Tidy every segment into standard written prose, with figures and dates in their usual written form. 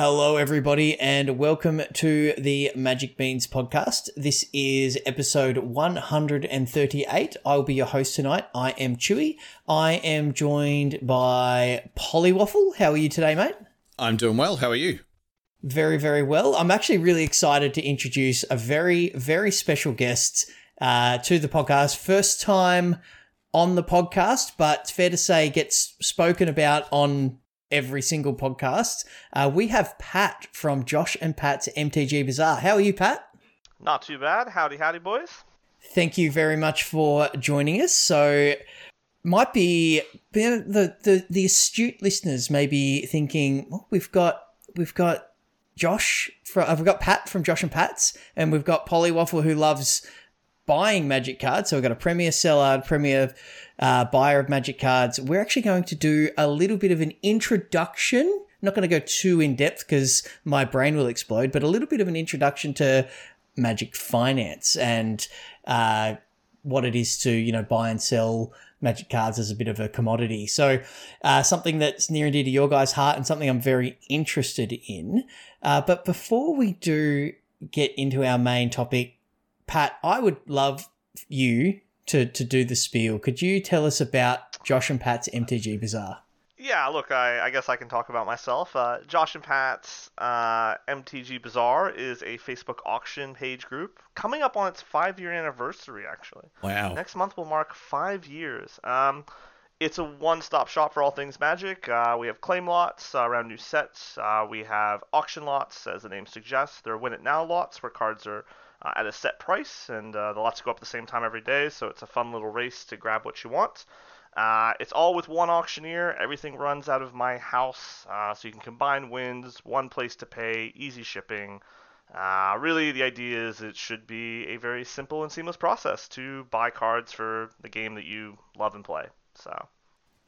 Hello, everybody, and welcome to the Magic Beans podcast. This is episode 138. I will be your host tonight. I am Chewy. I am joined by Pollywaffle. How are you today, mate? I'm doing well. How are you? Very, very well. I'm actually really excited to introduce a very, very special guest to the podcast. First time on the podcast, but it's fair to say gets spoken about on every single podcast. We have Pat from Josh and Pat's MTG Bazaar. How are you, Pat? Not too bad. Howdy, boys. Thank you very much for joining us. So might be the astute listeners may be thinking, well, we've got Pat from Josh and Pat's, and we've got Pollywaffle, who loves buying magic cards. So we've got a premier seller, buyer of magic cards. We're actually going to do a little bit of an introduction. I'm not going to go too in depth because my brain will explode, but a little bit of an introduction to magic finance and what it is to, buy and sell magic cards as a bit of a commodity. So something that's near and dear to your guys' heart and something I'm very interested in. But before we do get into our main topic, Pat, I would love you to do the spiel. Could you tell us about Josh and Pat's MTG Bazaar? Yeah, look, I guess I can talk about myself. Josh and Pat's MTG Bazaar is a Facebook auction page group coming up on its 5-year anniversary, actually. Wow. Next month will mark 5 years. It's a one-stop shop for all things magic. We have claim lots around new sets. We have auction lots, as the name suggests. They're win-it-now lots where cards are at a set price, and the lots go up at the same time every day, so it's a fun little race to grab what you want. It's all with one auctioneer. Everything runs out of my house, so you can combine wins, one place to pay, easy shipping. Really, the idea is it should be a very simple and seamless process to buy cards for the game that you love and play. So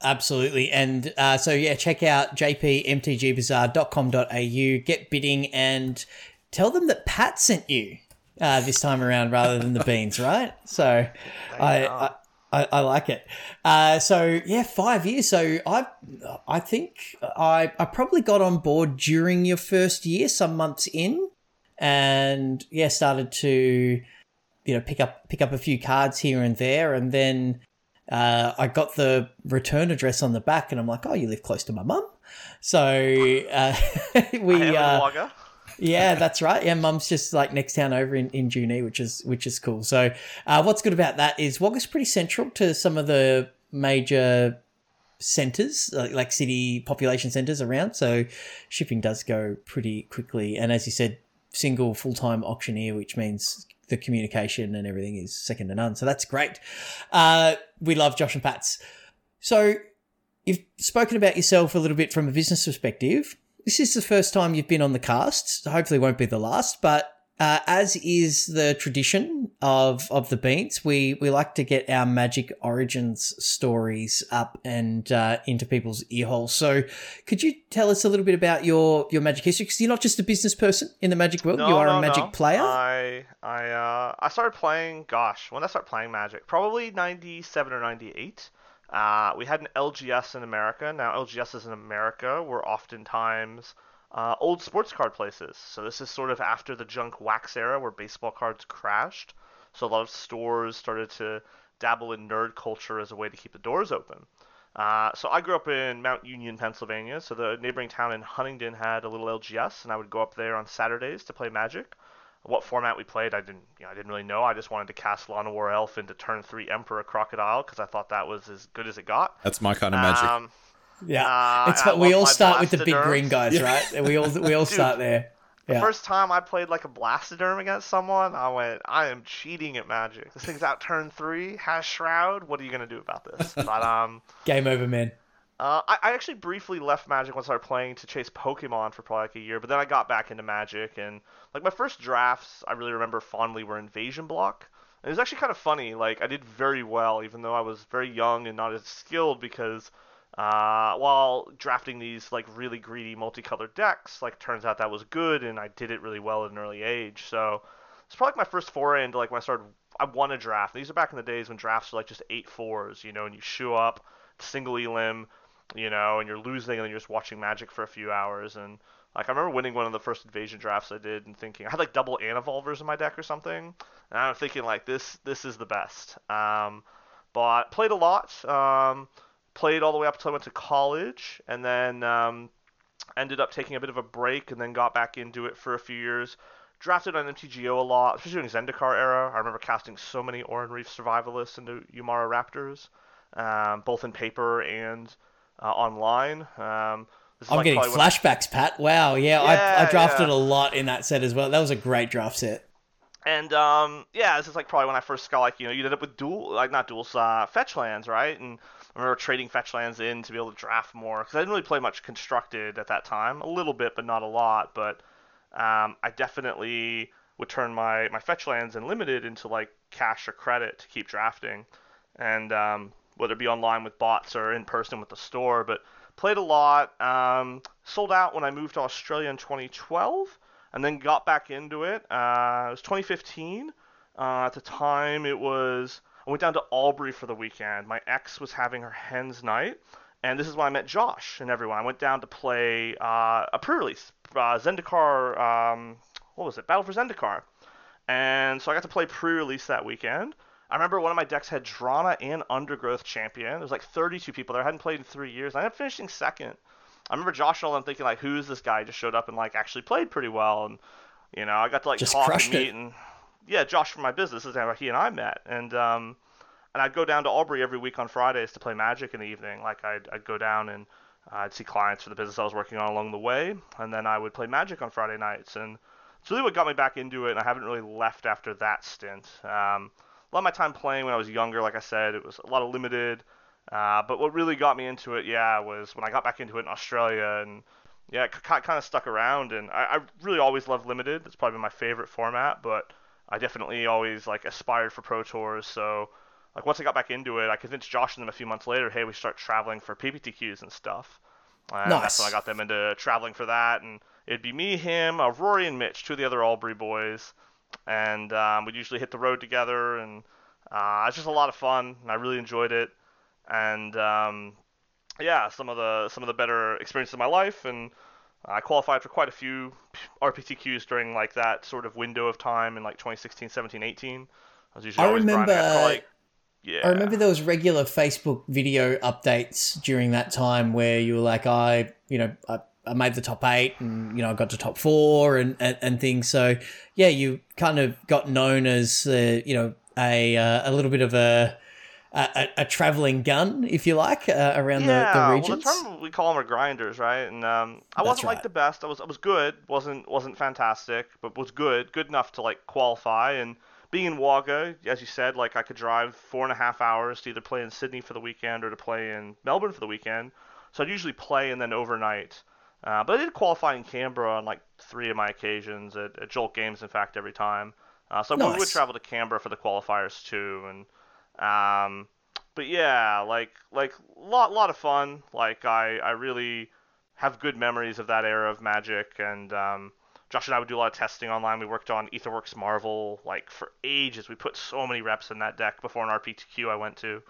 absolutely. And check out jpmtgbazaar.com.au, get bidding, and tell them that Pat sent you. This time around rather than the beans, right? So I like it. So yeah, 5 years. So I think I probably got on board during your first year, some months in, and yeah, started to, pick up a few cards here and there. And then I got the return address on the back and I'm like, oh, you live close to my mum. So Wagga. Yeah, that's right. Yeah, Mum's just like next town over in Junee, which is cool. So what's good about that is Wagga's pretty central to some of the major centres, like city population centres around. So shipping does go pretty quickly. And as you said, single full-time auctioneer, which means the communication and everything is second to none. So that's great. We love Josh and Pat's. So you've spoken about yourself a little bit from a business perspective. This is the first time you've been on the cast. Hopefully it won't be the last, but as is the tradition of the Beans, we like to get our magic origins stories up and into people's ear holes. So could you tell us a little bit about your magic history? Because you're not just a business person in the magic world. You are a magic player. I started playing, when I started playing magic, probably 97 or 98. We had an LGS in America. Now, LGSs in America were oftentimes old sports card places. So this is sort of after the junk wax era where baseball cards crashed. So a lot of stores started to dabble in nerd culture as a way to keep the doors open. So I grew up in Mount Union, Pennsylvania. So the neighboring town in Huntingdon had a little LGS, and I would go up there on Saturdays to play Magic. What format we played, I didn't really know. I just wanted to cast Llanowar Elf into turn 3 Emperor Crocodile because I thought that was as good as it got. That's my kind of magic. It's what we all start with, the big green guys, right? We all start there. Yeah. The first time I played like a Blastoderm against someone, I went, I am cheating at magic. This thing's out turn 3, has Shroud. What are you gonna do about this? But game over, man. I actually briefly left Magic once I started playing to chase Pokemon for probably like a year, but then I got back into Magic, and like my first drafts I really remember fondly were Invasion Block. And it was actually kind of funny, like I did very well even though I was very young and not as skilled because while drafting these like really greedy multicolored decks, like turns out that was good and I did it really well at an early age. So it's probably like my first foray into like when I won a draft. These are back in the days when drafts were like just 8-4s, and you shoe up, single elim, and you're losing and then you're just watching Magic for a few hours. And Like, I remember winning one of the first Invasion drafts I did and thinking, I had, like, double Annevolvers in my deck or something. And I'm thinking, like, this is the best. But played a lot. Played all the way up until I went to college. And then ended up taking a bit of a break and then got back into it for a few years. Drafted on MTGO a lot, especially during Zendikar era. I remember casting so many Oran Reef Survivalists into Umara Raptors, both in paper and online. I'm like getting flashbacks, Pat. Wow, I drafted a lot in that set as well. That was a great draft set. And this is like probably when I first got, like, you know, you ended up with fetch lands, right? And I remember trading fetch lands in to be able to draft more, because I didn't really play much constructed at that time. A little bit, but not a lot. But I definitely would turn my fetch lands and limited into, like, cash or credit to keep drafting, and whether it be online with bots or in person with the store. But played a lot, sold out when I moved to Australia in 2012, and then got back into it. It was 2015. At the time, I went down to Albury for the weekend. My ex was having her hen's night. And this is when I met Josh and everyone. I went down to play a pre-release, Zendikar, what was it? Battle for Zendikar. And so I got to play pre-release that weekend. I remember one of my decks had Drana and Undergrowth Champion. There was like 32 people there. I hadn't played in 3 years. I ended up finishing second. I remember Josh and all them thinking, like, who's this guy? Just showed up and, like, actually played pretty well. And, you know, I got to, like, just talk and meet. And, yeah, Josh from my business is how he and I met. And, and I'd go down to Albury every week on Fridays to play Magic in the evening. Like, I'd go down and I'd see clients for the business I was working on along the way. And then I would play Magic on Friday nights. And it's really what got me back into it, and I haven't really left after that stint. A lot of my time playing when I was younger, like I said, it was a lot of limited. But what really got me into it, was when I got back into it in Australia. And, it kind of stuck around. And I really always loved limited. That's probably been my favorite format. But I definitely always, like, aspired for Pro Tours. So, like, once I got back into it, I convinced Josh and them a few months later, hey, we start traveling for PPTQs and stuff. And nice. That's when I got them into traveling for that. And it'd be me, him, Rory, and Mitch, two of the other Albury boys. And we'd usually hit the road together. And it was just a lot of fun. And I really enjoyed it. And, some of the better experiences of my life. And I qualified for quite a few RPTQs during, like, that sort of window of time in, like, 2016, 17, 18. I was usually always grinding after, like... Yeah. I remember there was regular Facebook video updates during that time where you were like, I made the top 8 and, I got to top 4 and things. So, yeah, you kind of got known as, a little bit of a traveling gun, if you like, around the regions. Yeah, well, the term we call them are grinders, right? And I wasn't like the best. I was good, wasn't fantastic, but was good enough to, like, qualify. And being in Wagga, as you said, like, I could drive 4.5 hours to either play in Sydney for the weekend or to play in Melbourne for the weekend. So I'd usually play and then overnight. But I did qualify in Canberra on, like, 3 of my occasions at Jolt Games, in fact, every time. So we would travel to Canberra for the qualifiers too. And like lot of fun. Like, I really have good memories of that era of Magic. And Josh and I would do a lot of testing online. We worked on Aetherworks Marvel, like, for ages. We put so many reps in that deck before an RPTQ I went to.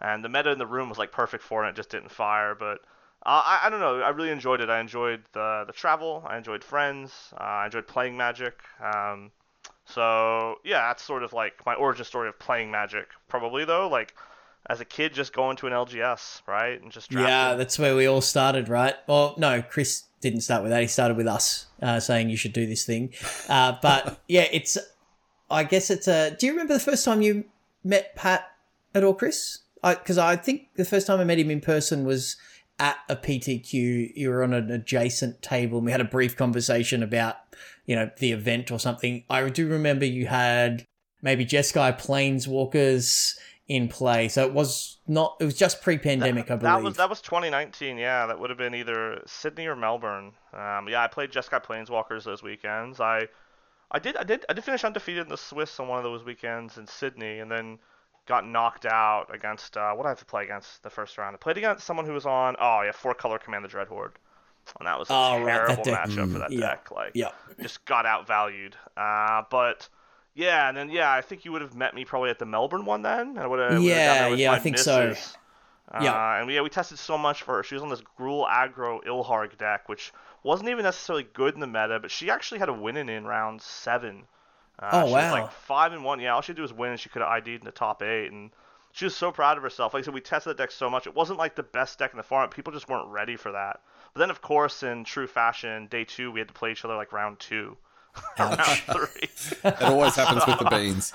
And the meta in the room was, like, perfect for it. It just didn't fire. But I don't know. I really enjoyed it. I enjoyed the travel. I enjoyed friends. I enjoyed playing Magic. That's sort of, like, my origin story of playing Magic. Probably, though, like, as a kid, just going to an LGS, right? And just drafting. Yeah, that's where we all started, right? Well, no, Chris didn't start with that. He started with us saying you should do this thing. But yeah, do you remember the first time you met Pat at all, Chris? Because I think the first time I met him in person was at a PTQ. You were on an adjacent table and we had a brief conversation about, the event or something. I do remember you had maybe Jeskai Planeswalkers in play, so it was just pre-pandemic, I believe. That was 2019, yeah. That would have been either Sydney or Melbourne. I played Jeskai Planeswalkers those weekends. I did finish undefeated in the Swiss on one of those weekends in Sydney, and then got knocked out against what did I have to play against the first round. I played against someone who was on 4-color Command the Dread Horde, and that was a terrible matchup for that deck. Like, just got outvalued. But. Yeah, and then I think you would have met me probably at the Melbourne one then. I would have I think misses. So. Yeah. And we tested so much for her. She was on this Gruul aggro Ilharg deck, which wasn't even necessarily good in the meta, but she actually had a win in round 7. She was like 5-1. Yeah, all she had to do was win, and she could have ID'd in the top 8. And she was so proud of herself. Like I said, we tested the deck so much. It wasn't like the best deck in the format. People just weren't ready for that. But then, of course, in true fashion, day 2, we had to play each other like round 2. Round 3. It always happens with the beans.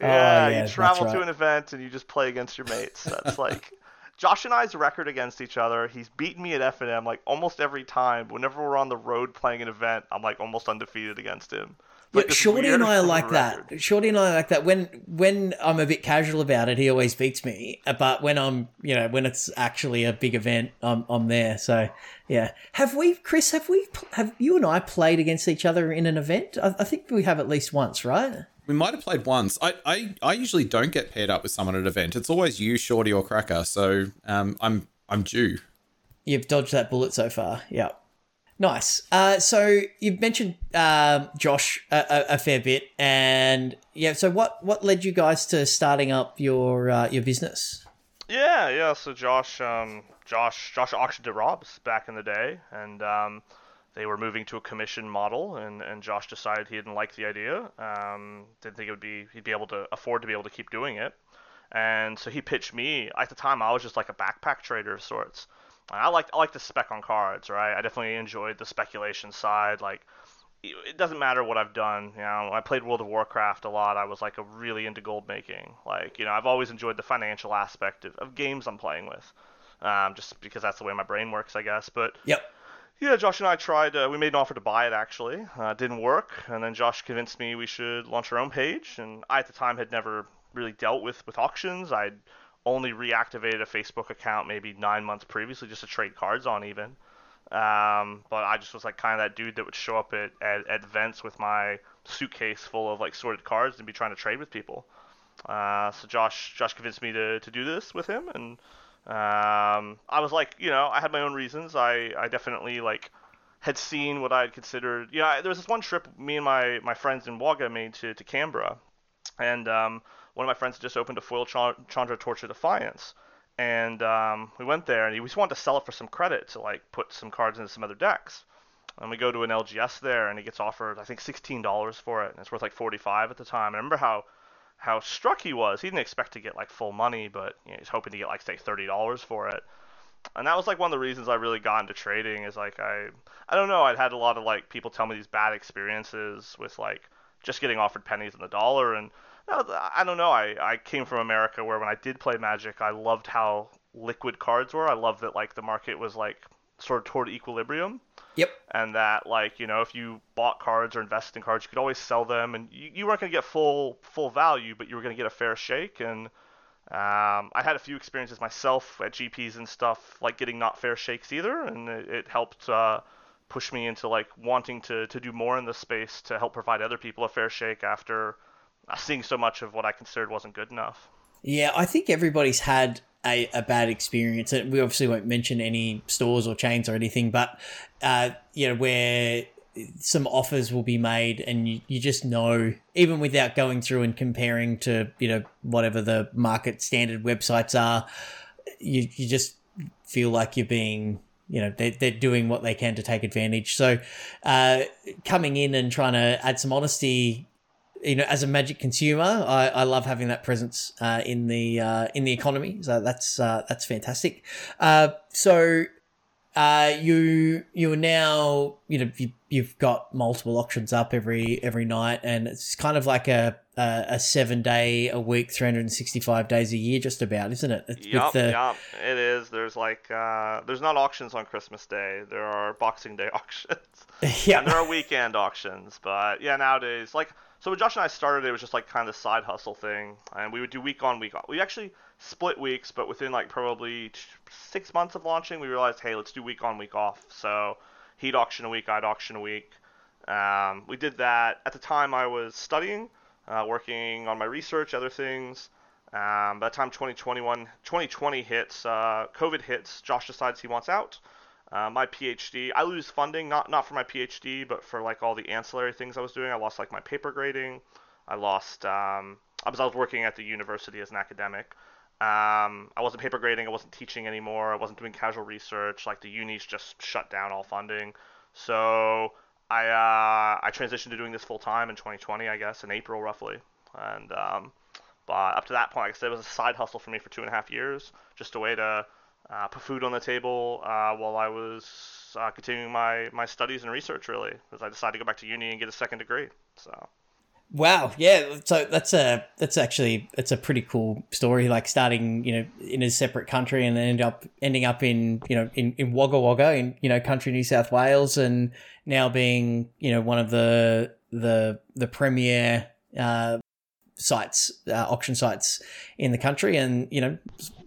Yeah, you travel to an event, and you just play against your mates. That's like... Josh and I's record against each other, he's beaten me at F&M like almost every time. Whenever we're on the road playing an event, I'm like almost undefeated against him. Like, yeah, Shorty and I are like record. That. Shorty and I are like that. When I'm a bit casual about it, he always beats me. But when I'm, you know, when it's actually a big event, I'm there. So yeah, have you and I played against each other in an event? I think we have at least once, right? We might have played once. I usually don't get paired up with someone at an event. It's always you, Shorty, or Cracker. So I'm due. You've dodged that bullet so far. Yeah. Nice. So you've mentioned Josh a fair bit. And yeah, so what led you guys to starting up your business? Yeah. So Josh auctioned at Rob's back in the day. And they were moving to a commission model, and Josh decided he didn't like the idea. Didn't think he'd be able to afford to be able to keep doing it. And so he pitched me. At the time, I was just like a backpack trader of sorts. I like to spec on cards, right? I definitely enjoyed the speculation side. Like, it doesn't matter what I've done. You know, I played World of Warcraft a lot. I was like really into gold making. Like, you know, I've always enjoyed the financial aspect of games I'm playing with, just because that's the way my brain works, I guess. But yep. Yeah, Josh and I tried, we made an offer to buy it, actually. It didn't work, and then Josh convinced me we should launch our own page, and I, at the time, had never really dealt with auctions. I'd only reactivated a Facebook account maybe 9 months previously just to trade cards on, even. But I just was, like, kind of that dude that would show up at events with my suitcase full of, like, sorted cards and be trying to trade with people. So Josh convinced me to do this with him, and... I was like, you know, I had my own reasons. I definitely like had seen what I had considered. You know, there was this one trip me and my friends in Wagga made to Canberra, and one of my friends just opened a foil Chandra Torture Defiance, and we went there, and he just wanted to sell it for some credit to like put some cards into some other decks. And we go to an LGS there, and he gets offered I think $16 for it, and it's worth like $45 at the time. And I remember how struck he was. He didn't expect to get like full money, but you know, he's hoping to get like say $30 for it. And that was like one of the reasons I really got into trading is like I don't know, I'd had a lot of like people tell me these bad experiences with like just getting offered pennies on the dollar, and I don't know, I came from America where when I did play Magic, I loved how liquid cards were. I loved that like the market was like sort of toward equilibrium. Yep. And that, like, you know, if you bought cards or invested in cards, you could always sell them, and you weren't going to get full value, but you were going to get a fair shake. And I had a few experiences myself at GPs and stuff, like getting not fair shakes either, and it helped push me into like wanting to do more in this space to help provide other people a fair shake after seeing so much of what I considered wasn't good enough. Yeah, I think everybody's had a bad experience. We obviously won't mention any stores or chains or anything, but you know, where some offers will be made and you just know, even without going through and comparing to, you know, whatever the market standard websites are, you just feel like you're being, you know, they're doing what they can to take advantage. So coming in and trying to add some honesty, you know, as a Magic consumer, I love having that presence in the economy. So that's fantastic. So you are now, you know, you've got multiple auctions up every night, and it's kind of like a 7 day a week, 365 days a year, just about, isn't it? Yep, it is. There's like there's not auctions on Christmas Day. There are Boxing Day auctions. Yeah, and there are weekend auctions, but yeah, nowadays like. So when Josh and I started, it was just like kind of a side hustle thing, and we would do week on, week off. We actually split weeks, but within like probably 6 months of launching, we realized, hey, let's do week on, week off. So he'd auction a week, I'd auction a week. We did that. At the time, I was studying, working on my research, other things. By the time 2020 hits, COVID hits, Josh decides he wants out. My PhD, I lose funding, not for my PhD, but for like all the ancillary things I was doing. I lost like my paper grading. I was working at the university as an academic. I wasn't paper grading, I wasn't teaching anymore, I wasn't doing casual research, like the unis just shut down all funding. So I transitioned to doing this full time in 2020, I guess, in April roughly. And but up to that point, like I said, it was a side hustle for me for 2.5 years, just a way to put food on the table while I was continuing my studies and research, really, because I decided to go back to uni and get a second degree. So. Wow. Yeah. So that's actually a pretty cool story. Like starting, in a separate country and then ending up in, in Wagga Wagga in, country New South Wales, and now being, one of the premier sites, auction sites in the country, and,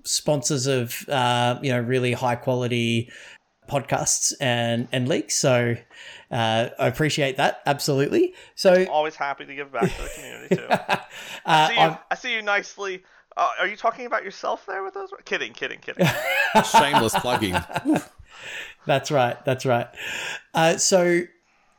sponsors of, really high quality podcasts and leaks. So I appreciate that. Absolutely. So I'm always happy to give back to the community too. I see you nicely. Are you talking about yourself there with those? Kidding. Shameless plugging. That's right. So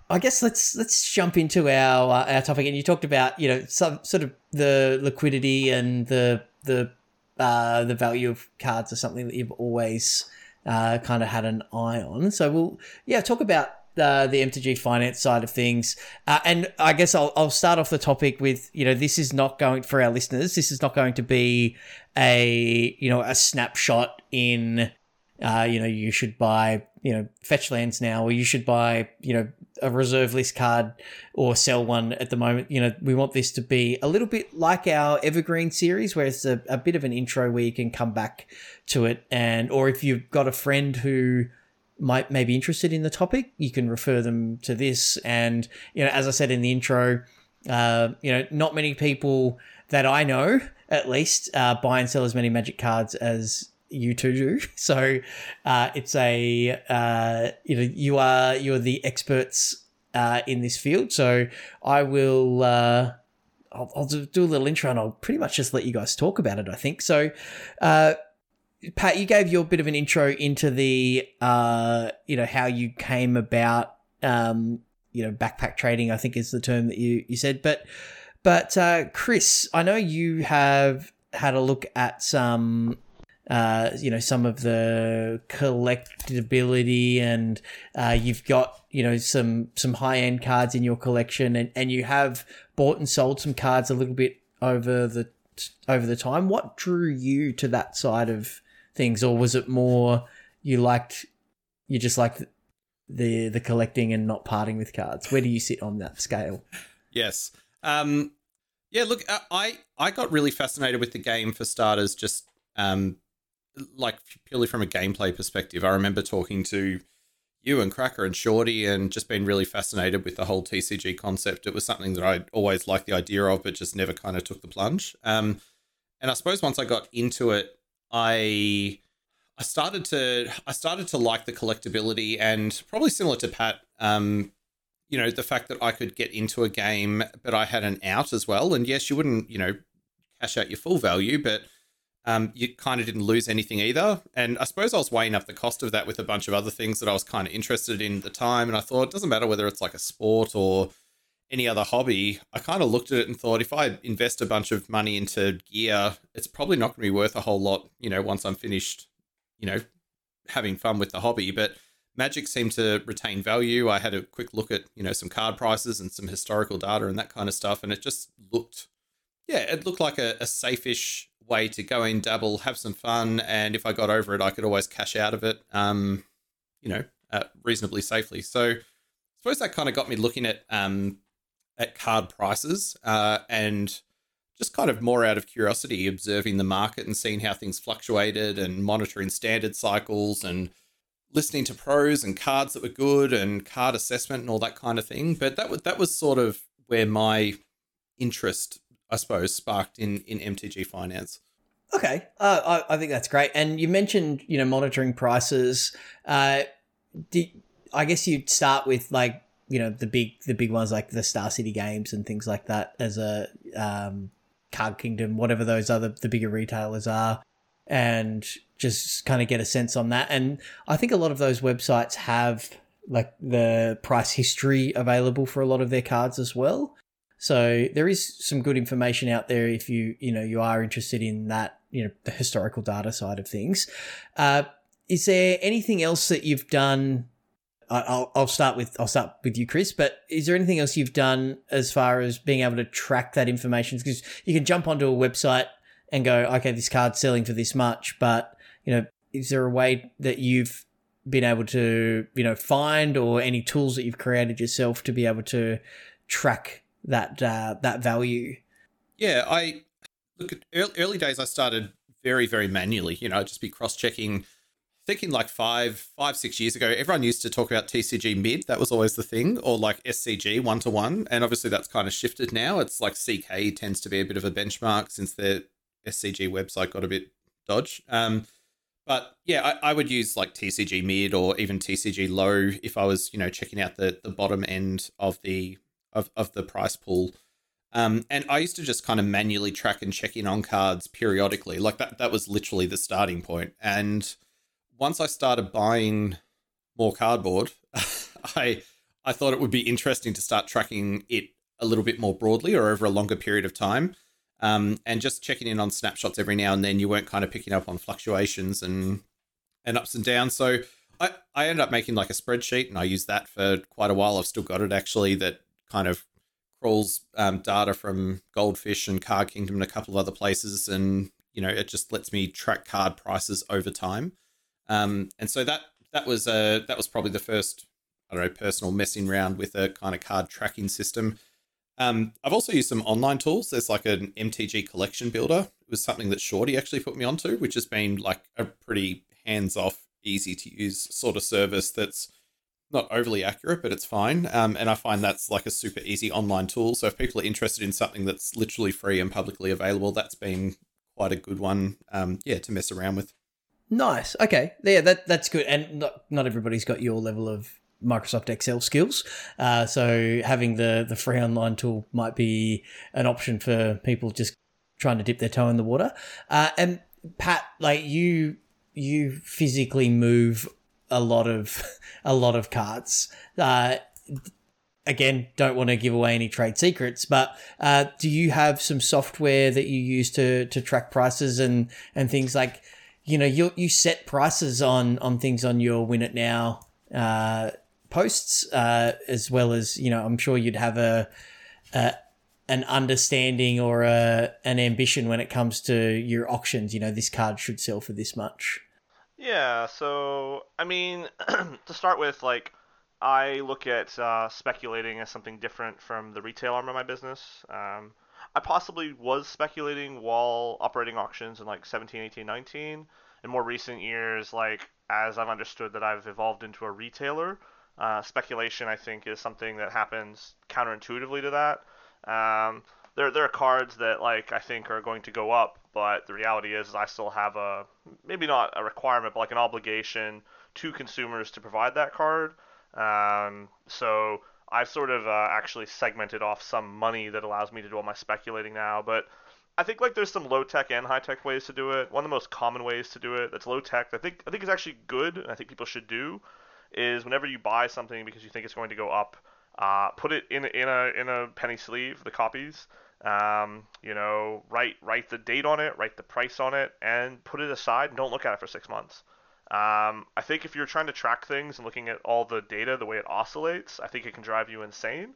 I guess let's jump into our topic. And you talked about, some sort of the liquidity and the value of cards is something that you've always kind of had an eye on. So we'll talk about the MTG finance side of things, and I guess I'll start off the topic with this is not going for our listeners. This is not going to be a snapshot in you should buy fetch lands now, or you should buy a reserve list card or sell one at the moment. We want this to be a little bit like our Evergreen series, where it's a bit of an intro where you can come back to it, and or if you've got a friend who may be interested in the topic, you can refer them to this. And as I said in the intro, not many people that I know, at least, buy and sell as many Magic cards as you two do. So it's a you are the experts in this field. So I will I'll do a little intro, and I'll pretty much just let you guys talk about it, I think. So Pat, you gave your bit of an intro into the, how you came about, backpack trading, I think is the term that you said. But Chris, I know you have had a look at some, some of the collectability, and you've got, some high-end cards in your collection, and you have bought and sold some cards a little bit over the time. What drew you to that side of things, or was it more you just liked the collecting and not parting with cards? Where do you sit on that scale? Yes. Look, I got really fascinated with the game for starters, just like purely from a gameplay perspective. I remember talking to you and Cracker and Shorty and just been really fascinated with the whole TCG concept. It was something that I always liked the idea of, but just never kind of took the plunge. And I suppose once I got into it, I started to like the collectability, and probably similar to Pat, the fact that I could get into a game, but I had an out as well. And yes, you wouldn't, cash out your full value, but you kind of didn't lose anything either. And I suppose I was weighing up the cost of that with a bunch of other things that I was kind of interested in at the time. And I thought, it doesn't matter whether it's like a sport or any other hobby. I kind of looked at it and thought, if I invest a bunch of money into gear, it's probably not going to be worth a whole lot, once I'm finished, having fun with the hobby. But Magic seemed to retain value. I had a quick look at, some card prices and some historical data and that kind of stuff. And it just looked, it looked like a safe-ish way to go in, dabble, have some fun, and if I got over it, I could always cash out of it, reasonably safely. So I suppose that kind of got me looking at card prices and just kind of more out of curiosity, observing the market and seeing how things fluctuated and monitoring standard cycles and listening to pros and cards that were good and card assessment and all that kind of thing. But that was sort of where my interest, I suppose, sparked in MTG finance. Okay. I think that's great. And you mentioned, monitoring prices. I guess you'd start with like, the big ones like the Star City Games and things like that as a Card Kingdom, whatever those other, the bigger retailers are, and just kind of get a sense on that. And I think a lot of those websites have like the price history available for a lot of their cards as well. So there is some good information out there if you are interested in that you know, the historical data side of things. Is there anything else that you've done? I'll start with you, Chris. But is there anything else you've done as far as being able to track that information? Because you can jump onto a website and go, okay, this card's selling for this much. But you know, is there a way that you've been able to, you know, find, or any tools that you've created yourself to be able to track that that value? Yeah, I look at early days. I started very, very manually. You know, I'd just be cross-checking. Thinking like 5, 6 years ago, everyone used to talk about TCG mid. That was always the thing, or like SCG 1-to-1. And obviously that's kind of shifted now. It's like CK tends to be a bit of a benchmark since the SCG website got a bit dodge. But yeah, I would use like TCG mid or even TCG low if I was, you know, checking out the bottom end of the price pool. And I used to just kind of manually track and check in on cards periodically. Like that was literally the starting point. And once I started buying more cardboard, I thought it would be interesting to start tracking it a little bit more broadly or over a longer period of time, and just checking in on snapshots every now and then. You weren't kind of picking up on fluctuations and ups and downs. So I ended up making like a spreadsheet, and I used that for quite a while. I've still got it actually. That kind of crawls data from Goldfish and Card Kingdom and a couple of other places, and you know, it just lets me track card prices over time. And so that was probably the first, I don't know, personal messing around with a kind of card tracking system. I've also used some online tools. There's like an MTG collection builder. It was something that Shorty actually put me onto, which has been like a pretty hands-off, easy to use sort of service that's not overly accurate, but it's fine. And I find that's like a super easy online tool. So if people are interested in something that's literally free and publicly available, that's been quite a good one, to mess around with. Nice. Okay. Yeah, that's good. And not everybody's got your level of Microsoft Excel skills. So having the free online tool might be an option for people just trying to dip their toe in the water. And Pat, like you physically move a lot of cards. Again, don't want to give away any trade secrets, but do you have some software that you use to track prices and things like, you know, you set prices on things on your Win It Now posts, as well as, you know, I'm sure you'd have an understanding or an ambition when it comes to your auctions. You know, this card should sell for this much. Yeah, so I mean, to start with, like, I look at speculating as something different from the retail arm of my business. I possibly was speculating while operating auctions in like 17, 18, 19. In more recent years, like as I've understood that I've evolved into a retailer, speculation I think is something that happens counterintuitively to that. There are cards that like I think are going to go up, but the reality is I still have a, maybe not a requirement, but like an obligation to consumers to provide that card. So I've sort of actually segmented off some money that allows me to do all my speculating now, but I think like there's some low-tech and high-tech ways to do it. One of the most common ways to do it that's low-tech that I think is actually good, and I think people should do, is whenever you buy something because you think it's going to go up, put it in a penny sleeve, the copies, you know, write the date on it, write the price on it, and put it aside and don't look at it for 6 months. I think if you're trying to track things and looking at all the data, the way it oscillates, I think it can drive you insane,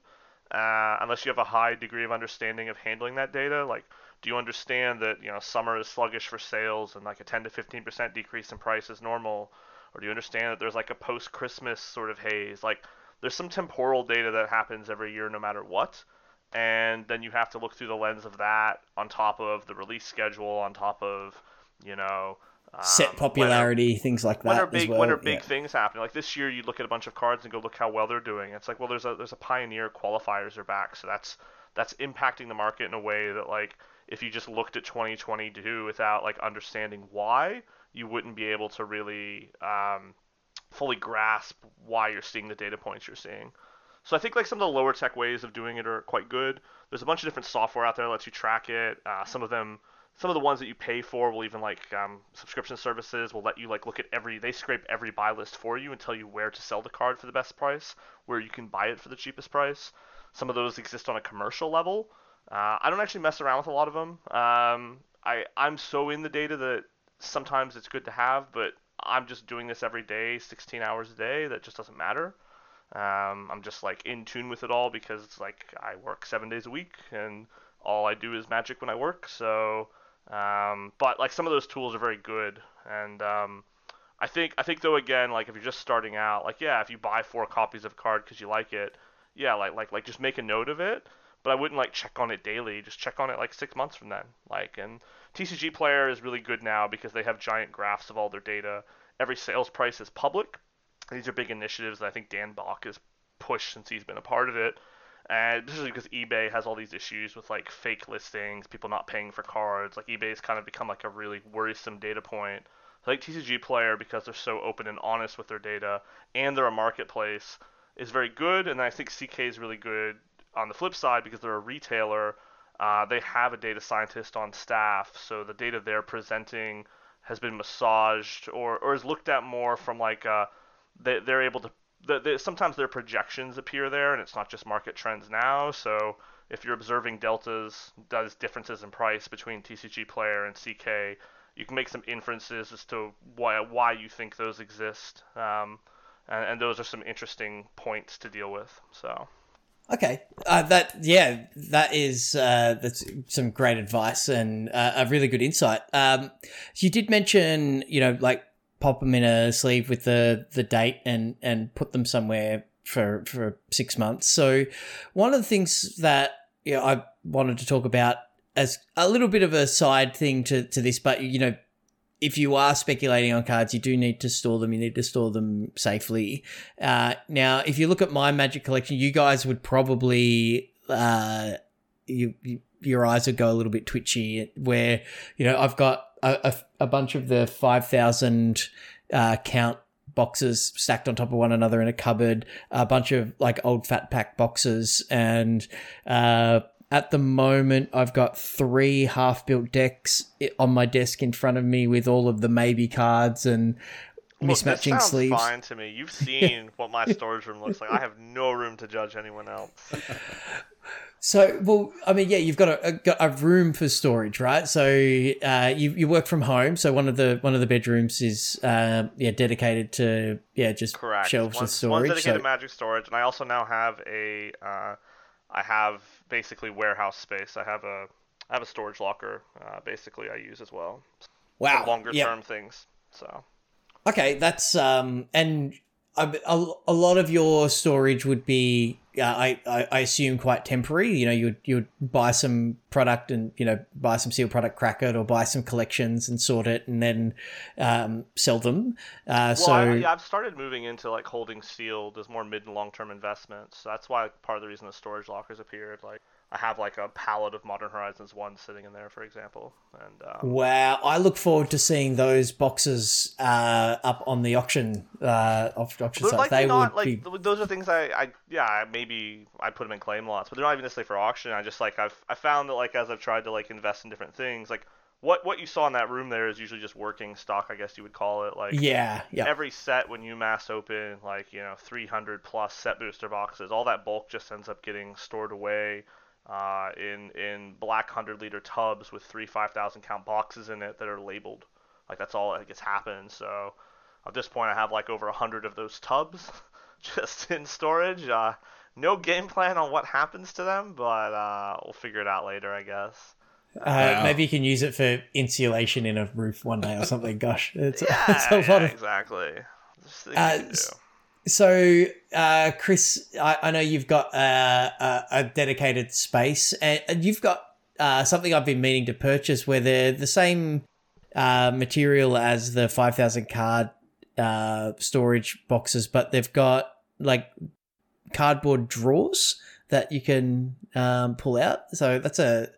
unless you have a high degree of understanding of handling that data. Like, do you understand that, you know, summer is sluggish for sales and like a 10 to 15% decrease in price is normal? Or do you understand that there's like a post-Christmas sort of haze? Like, there's some temporal data that happens every year no matter what. And then you have to look through the lens of that on top of the release schedule, on top of, you know, set popularity, things like that. When are big things happening? Like this year, you look at a bunch of cards and go, look how well they're doing. It's like, well, there's a Pioneer, qualifiers are back, so that's impacting the market in a way that, like, if you just looked at 2022 without like understanding why, you wouldn't be able to really fully grasp why you're seeing the data points you're seeing. So I think like some of the lower tech ways of doing it are quite good. There's a bunch of different software out there that lets you track it. Some of the ones that you pay for will even like subscription services will let you like look at they scrape every buy list for you and tell you where to sell the card for the best price, where you can buy it for the cheapest price. Some of those exist on a commercial level. I don't actually mess around with a lot of them. I'm so in the data that sometimes it's good to have, but I'm just doing this every day, 16 hours a day. That just doesn't matter. I'm just like in tune with it all because it's like I work 7 days a week and all I do is Magic when I work. So, but like some of those tools are very good. And I think though, again, like if you're just starting out, like, yeah, if you buy 4 copies of a card because you like it, yeah, like just make a note of it. But I wouldn't like check on it daily. Just check on it like 6 months from then. Like, and TCG Player is really good now because they have giant graphs of all their data. Every sales price is public. These are big initiatives that I think Dan Bach has pushed since he's been a part of it. And this is because eBay has all these issues with like fake listings, people not paying for cards. Like eBay's kind of become like a really worrisome data point. So, like TCG Player, because they're so open and honest with their data and they're a marketplace, is very good. And I think CK is really good. On the flip side, because they're a retailer, they have a data scientist on staff, so the data they're presenting has been massaged or is looked at more from like they're able to. Sometimes their projections appear there, and it's not just market trends now. So if you're observing deltas, does differences in price between TCG Player and CK, you can make some inferences as to why you think those exist, and those are some interesting points to deal with. So. Okay, that's some great advice and a really good insight. You did mention, you know, like pop them in a sleeve with the date and put them somewhere for 6 months. So one of the things that, you know, I wanted to talk about as a little bit of a side thing to this, but, you know, if you are speculating on cards, you do need to store them. You need to store them safely. Now, if you look at my Magic collection, you guys would probably your eyes would go a little bit twitchy. Where, you know, I've got a bunch of the 5,000 count boxes stacked on top of one another in a cupboard. A bunch of like old Fat Pack boxes, and at the moment, I've got 3 half-built decks on my desk in front of me with all of the maybe cards and mismatching sleeves. That sounds fine to me. You've seen what my storage room looks like. I have no room to judge anyone else. So, well, I mean, yeah, you've got a room for storage, right? So you work from home. So one of the bedrooms is dedicated to just correct. Shelves and storage. One's dedicated to Magic storage, and I also now have I have basically warehouse space. I have a storage locker basically I use as well. Wow. For longer term things. So. Okay, that's and a lot of your storage would be I assume quite temporary. You know, you'd buy some product and, you know, buy some sealed product, crack it, or buy some collections and sort it and then sell them. I've started moving into like holding sealed as more mid and long term investments. So that's why part of the reason the storage lockers appeared. Like I have like a pallet of Modern Horizons 1 sitting in there, for example. And wow, I look forward to seeing those boxes up on the auction site. Like, they not, would like, be... Those are things maybe I put them in claim lots, but they're not even necessarily for auction. I just like I found that like as I've tried to like invest in different things, like what you saw in that room there is usually just working stock, I guess you would call it. Like every set when UMass open, like, you know, 300 plus set booster boxes, all that bulk just ends up getting stored away. In black 100-liter tubs with 3 5,000 count boxes in it that are labeled. Like that's all I think has happened. So at this point, I have like over 100 of those tubs just in storage. No game plan on what happens to them, but we'll figure it out later, I guess. Wow. Maybe you can use it for insulation in a roof one day or something. Gosh, it's a lot of exactly. So, Chris, I know you've got a dedicated space, and you've got something I've been meaning to purchase where they're the same material as the 5,000 card storage boxes, but they've got like cardboard drawers that you can pull out. So that's a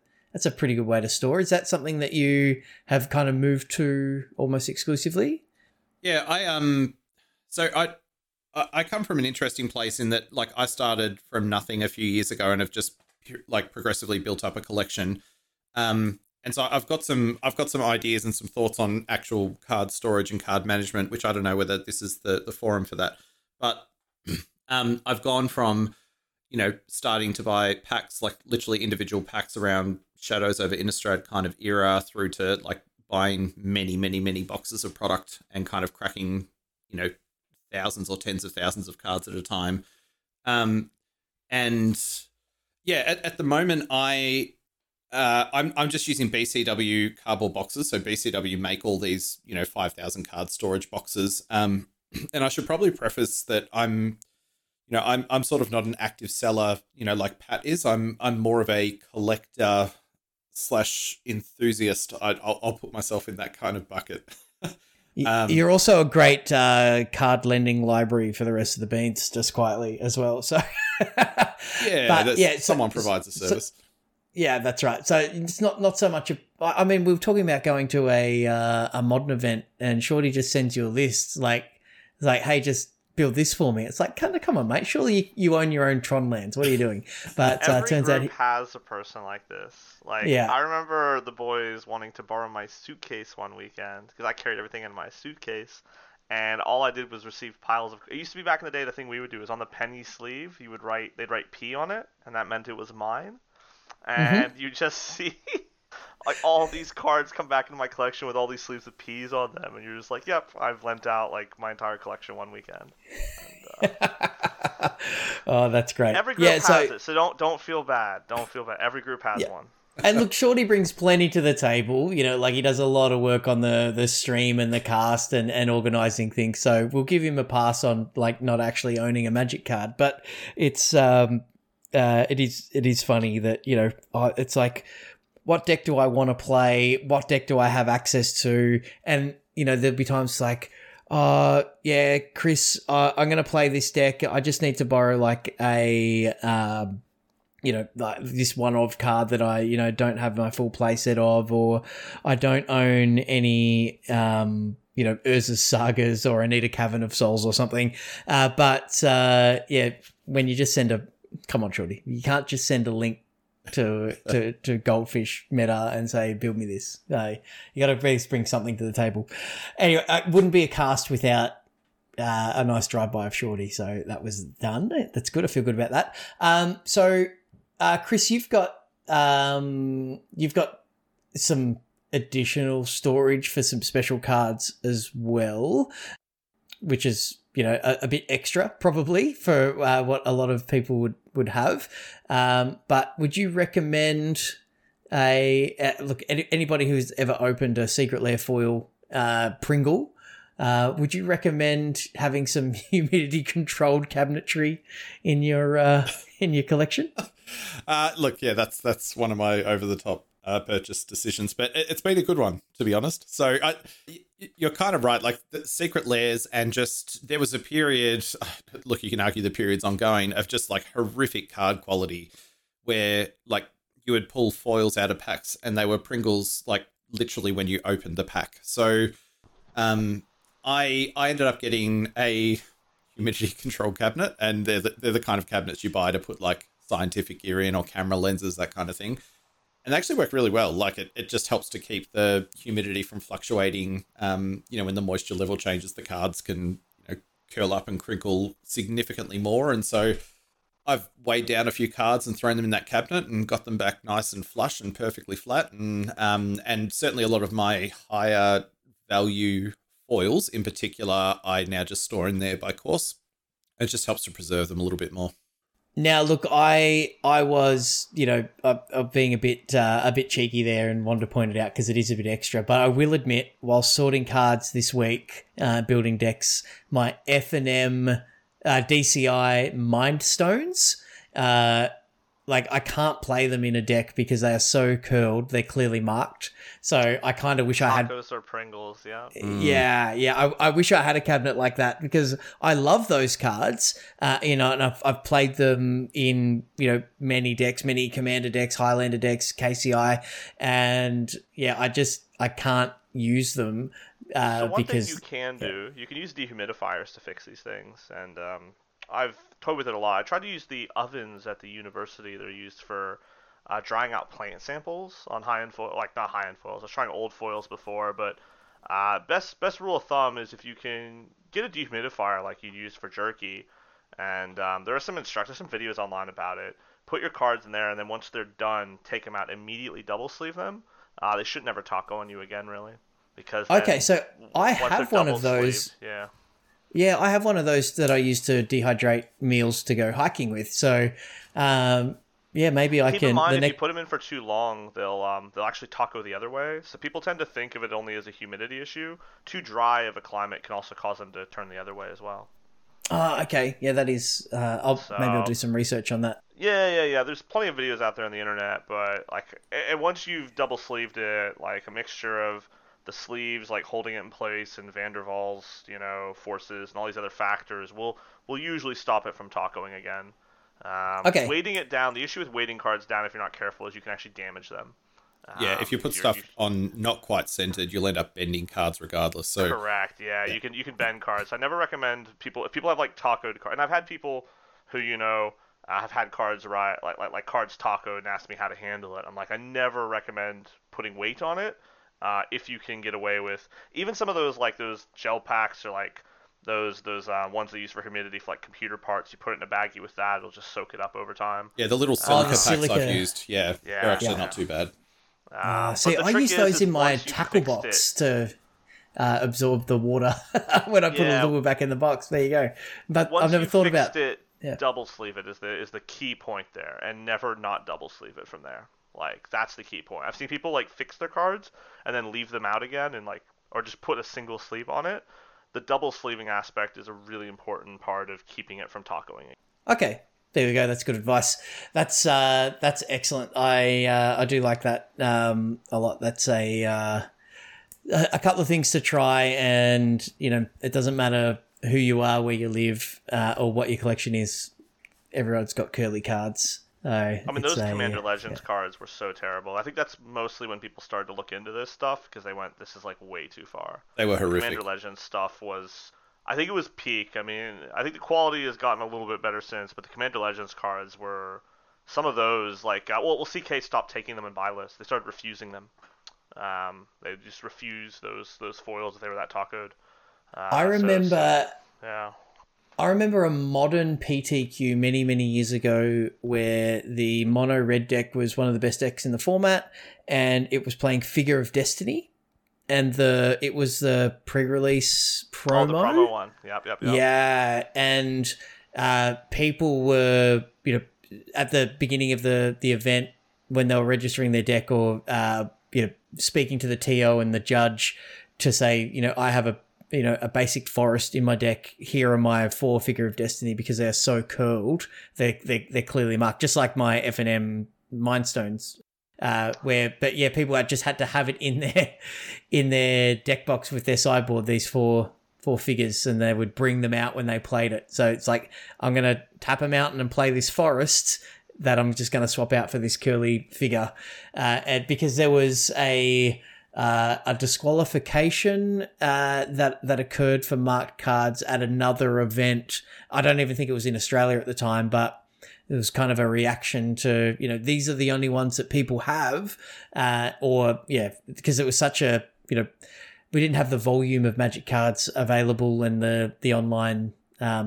pretty good way to store. Is that something that you have kind of moved to almost exclusively? Yeah, I come from an interesting place in that, like, I started from nothing a few years ago and have just like progressively built up a collection. And so I've got some ideas and some thoughts on actual card storage and card management, which I don't know whether this is the forum for that. But I've gone from, you know, starting to buy packs, like literally individual packs around Shadows over Innistrad kind of era through to like buying many boxes of product and kind of cracking, you know, thousands or tens of thousands of cards at a time. And yeah, at the moment I'm just using BCW cardboard boxes. So BCW make all these, you know, 5,000 card storage boxes. And I should probably preface that I'm sort of not an active seller, you know, like Pat is. I'm more of a collector / enthusiast. I'll put myself in that kind of bucket. You're also a great card lending library for the rest of the beans, just quietly as well. So someone provides a service. So, yeah, that's right. So it's not so much. I mean, we were talking about going to a modern event, and Shorty just sends you a list like, hey, just build this for me. It's like, come on, mate. Surely you own your own Tron lands. What are you doing? But every turns group out has a person like this. Like, yeah. I remember the boys wanting to borrow my suitcase one weekend because I carried everything in my suitcase, and all I did was receive piles of. It used to be back in the day. The thing we would do is on the penny sleeve, they'd write P on it, and that meant it was mine. And you just see like all these cards come back into my collection with all these sleeves of P's on them, and you're just like, yep, I've lent out like my entire collection one weekend. Oh, that's great. Every group has it, so don't feel bad. Don't feel bad. Every group has one. And look, Shorty brings plenty to the table. You know, like he does a lot of work on the stream and the cast and organising things. So we'll give him a pass on like not actually owning a Magic card, but it's it is funny that, you know, it's like, what deck do I want to play? What deck do I have access to? And, you know, there'll be times like, Chris, I'm going to play this deck. I just need to borrow like a, you know, like this one-off card that I, you know, don't have my full playset of, or I don't own any, you know, Urza's Sagas, or I need a Cavern of Souls or something. When you just send come on, Shorty, you can't just send a link to Goldfish meta and say, build me this. No, you got to bring something to the table. Anyway, it wouldn't be a cast without a nice drive-by of Shorty, so that was done. That's good. I feel good about that. So, Chris, you've got some additional storage for some special cards as well, which is, you know, a bit extra probably for what a lot of people would have. But would you recommend anybody who's ever opened a Secret Lair foil Pringle, would you recommend having some humidity controlled cabinetry in your collection? Look, yeah, that's one of my over the top purchase decisions, but it's been a good one, to be honest. So you're kind of right, like the Secret Lairs, and just there was a period, look, you can argue the period's ongoing, of just like horrific card quality where like you would pull foils out of packs and they were Pringles like literally when you opened the pack. So I ended up getting a humidity control cabinet, and they're the kind of cabinets you buy to put like scientific gear in or camera lenses, that kind of thing. And they actually work really well. Like it just helps to keep the humidity from fluctuating. You know, when the moisture level changes, the cards can, you know, curl up and crinkle significantly more. And so I've weighed down a few cards and thrown them in that cabinet and got them back nice and flush and perfectly flat. And certainly a lot of my higher value foils in particular, I now just store in there by course. It just helps to preserve them a little bit more. Now, look, I was, you know, being a bit cheeky there, and wanted to point it out because it is a bit extra. But I will admit, while sorting cards this week, building decks, my F&M DCI Mind Stones, like I can't play them in a deck because they are so curled. They're clearly marked. So I kind of wish I had tacos or Pringles, yeah. Yeah. I wish I had a cabinet like that because I love those cards. You know, and I've played them in, you know, many decks, many Commander decks, Highlander decks, KCI, and yeah, I can't use them because thing you can do, you can use dehumidifiers to fix these things, and I've toyed with it a lot. I tried to use the ovens at the university. They're used for drying out plant samples on high-end foil, like not high-end foils. I was trying old foils before, but best rule of thumb is if you can get a dehumidifier like you use for jerky, and there are some videos online about it. put your cards in there, and then once they're done, take them out, immediately double sleeve them. They should never taco on you again, really. Because okay, so I have one of those. Yeah, I have one of those that I use to dehydrate meals to go hiking with. So, yeah, maybe I can. Keep in mind, if you put them in for too long, they'll actually taco the other way. So people tend to think of it only as a humidity issue. Too dry of a climate can also cause them to turn the other way as well. Ah, okay. Yeah, that is. Maybe I'll do some research on that. Yeah. There's plenty of videos out there on the internet, but and once you've double sleeved it, a mixture of the sleeves, holding it in place, and Van der Waals, forces, and all these other factors will usually stop it from tacoing again. Okay. Weighting it down. The issue with weighting cards down, if you're not careful, is you can actually damage them. Yeah, if you put stuff on not quite centered, you'll end up bending cards regardless. So correct. Yeah. You can bend cards. I never recommend people if people have tacoed cards. And I've had people who have had cards cards tacoed and asked me how to handle it. I'm I never recommend putting weight on it if you can get away with even some of those those gel packs or those ones they use for humidity for computer parts. You put it in a baggie with that, it'll just soak it up over time. Yeah, the little silica packs I've used. Yeah, they're actually not too bad. See, I use those in my tackle box to absorb the water when I put a lure back in the box. There you go. But I've never thought about it. Yeah. Double sleeve it is the key point there, and never not double sleeve it from there. That's the key point. I've seen people fix their cards and then leave them out again, and or just put a single sleeve on it. The double sleeving aspect is a really important part of keeping it from tacoing. Okay. There we go. That's good advice. That's excellent. I do like that a lot. That's a couple of things to try, and it doesn't matter who you are, where you live, or what your collection is. Everyone's got curly cards. Those Commander Legends cards were so terrible. I think that's mostly when people started to look into this stuff because they went, "This is way too far." They were horrific. Commander Legends stuff was. I think it was peak. I think the quality has gotten a little bit better since, but the Commander Legends cards were some of those. CK stopped taking them in buy lists. They started refusing them. They just refused those foils if they were that tacoed. I remember. I remember a modern PTQ many years ago where the mono red deck was one of the best decks in the format, and it was playing Figure of Destiny. And it was the pre-release promo. Oh, the promo one. Yep. Yeah, and people were, at the beginning of the event when they were registering their deck or, speaking to the TO and the judge to say, I have a basic forest in my deck. Here are my 4 Figure of Destiny because they are so curled. They're clearly marked, just like my F&M Mindstones. People just had to have it in their deck box with their sideboard, these four figures, and they would bring them out when they played it. So it's I'm going to tap a mountain and play this forest that I'm just going to swap out for this curly figure. And because there was a disqualification that occurred for marked cards at another event. I don't even think it was in Australia at the time, but it was kind of a reaction to, these are the only ones that people have, because it was such a, we didn't have the volume of Magic cards available and the online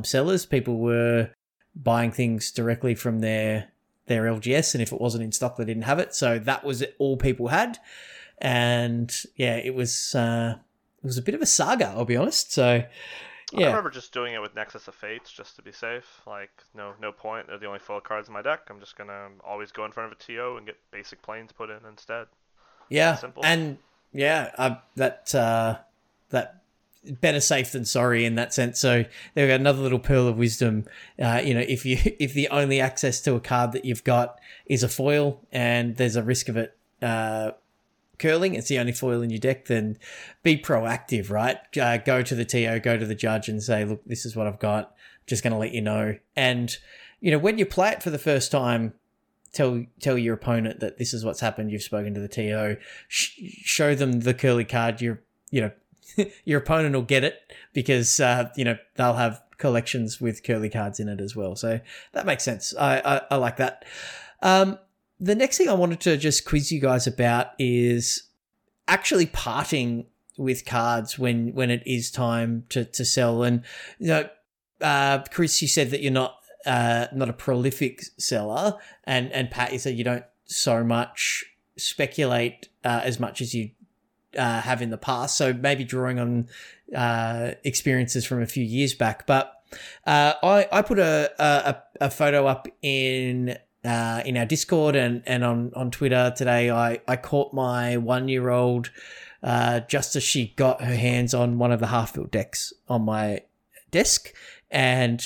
sellers. People were buying things directly from their LGS, and if it wasn't in stock, they didn't have it. So that was all people had, and it was a bit of a saga, I'll be honest. So. Yeah. I remember just doing it with Nexus of Fates just to be safe. No point. They're the only foil cards in my deck. I'm just going to always go in front of a TO and get basic planes put in instead. Yeah. Simple. And yeah, that better safe than sorry in that sense. So there we go, another little pearl of wisdom. If the only access to a card that you've got is a foil and there's a risk of it curling, it's the only foil in your deck, then be proactive, right? Go to the TO, go to the judge and say, look, this is what I've got. I'm just going to let you know. And, when you play it for the first time, tell your opponent that this is what's happened. You've spoken to the TO. Show them the curly card. Your opponent will get it because, they'll have collections with curly cards in it as well. So that makes sense. I like that. The next thing I wanted to just quiz you guys about is actually parting with cards when it is time to sell. And Chris, you said that you're not not a prolific seller, and Pat, you said you don't so much speculate as much as you have in the past, so maybe drawing on experiences from a few years back. But I put a photo up in our Discord and on Twitter today. I caught my 1-year-old just as she got her hands on one of the half-built decks on my desk, and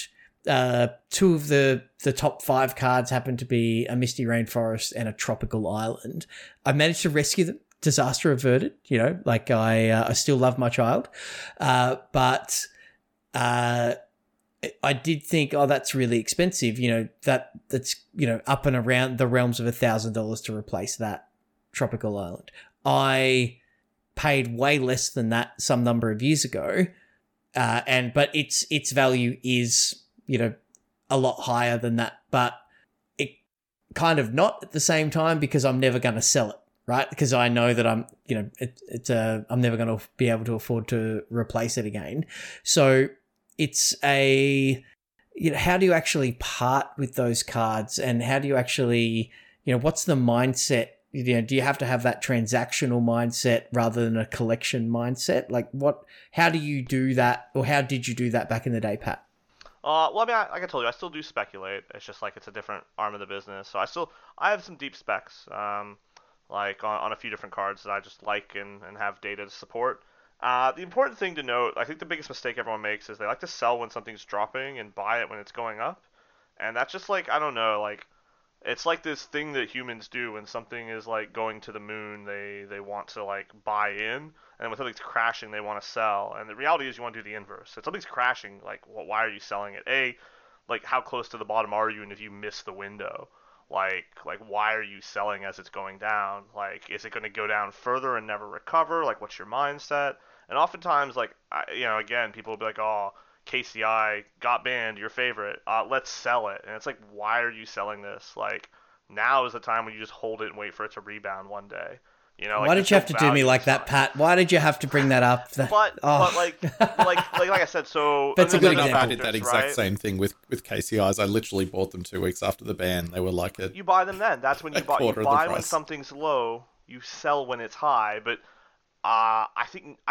two of the top 5 cards happened to be a Misty Rainforest and a Tropical Island. I managed to rescue them. Disaster averted, you know, like I still love my child. But I did think, oh, that's really expensive. You know, that's, you know, up and around the realms of $1,000 to replace that Tropical Island. I paid way less than that some number of years ago. But its value is, you know, a lot higher than that, but it kind of not at the same time, because I'm never going to sell it. Right, because I know that I'm, you know, I'm never going to be able to afford to replace it again. So it's a, you know, how do you actually part with those cards, and how do you actually, you know, what's the mindset? You know, do you have to have that transactional mindset rather than a collection mindset? Like, how do you do that, or how did you do that back in the day, Pat? Well, I mean, like I told you, I still do speculate. It's just like it's a different arm of the business. So I have some deep specs. Like on a few different cards that I just like and have data to support. The important thing to note, I think the biggest mistake everyone makes is they like to sell when something's dropping and buy it when it's going up. And that's just like, I don't know, like it's like this thing that humans do when something is like going to the moon, they want to like buy in, and when something's crashing, they want to sell. And the reality is you want to do the inverse. If something's crashing, like, well, why are you selling it? A, like how close to the bottom are you, and if you miss the window? Like, why are you selling as it's going down? Like, is it going to go down further and never recover? Like, what's your mindset? And oftentimes, like, again, people will be like, oh, KCI got banned, your favorite. Let's sell it. And it's like, why are you selling this? Like, now is the time when you just hold it and wait for it to rebound one day. You know, like, why did you have to do me like that, Pat? Why did you have to bring that up? But like I said, so that's a good example. I did that exact same thing with KCIs. I literally bought them 2 weeks after the ban. They were like you buy them then. That's when you buy when something's low. You sell when it's high. But I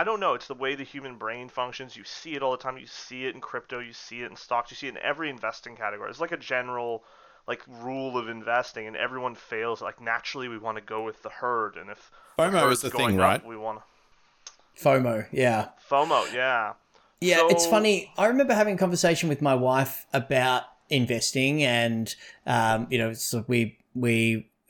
don't know. It's the way the human brain functions. You see it all the time. You see it in crypto. You see it in stocks. You see it in every investing category. It's like a general, like, rule of investing, and everyone fails. Like, naturally, we want to go with the herd, and if FOMO is the thing, right? We want to... FOMO, yeah. Yeah, so... It's funny. I remember having a conversation with my wife about investing, and you know, so we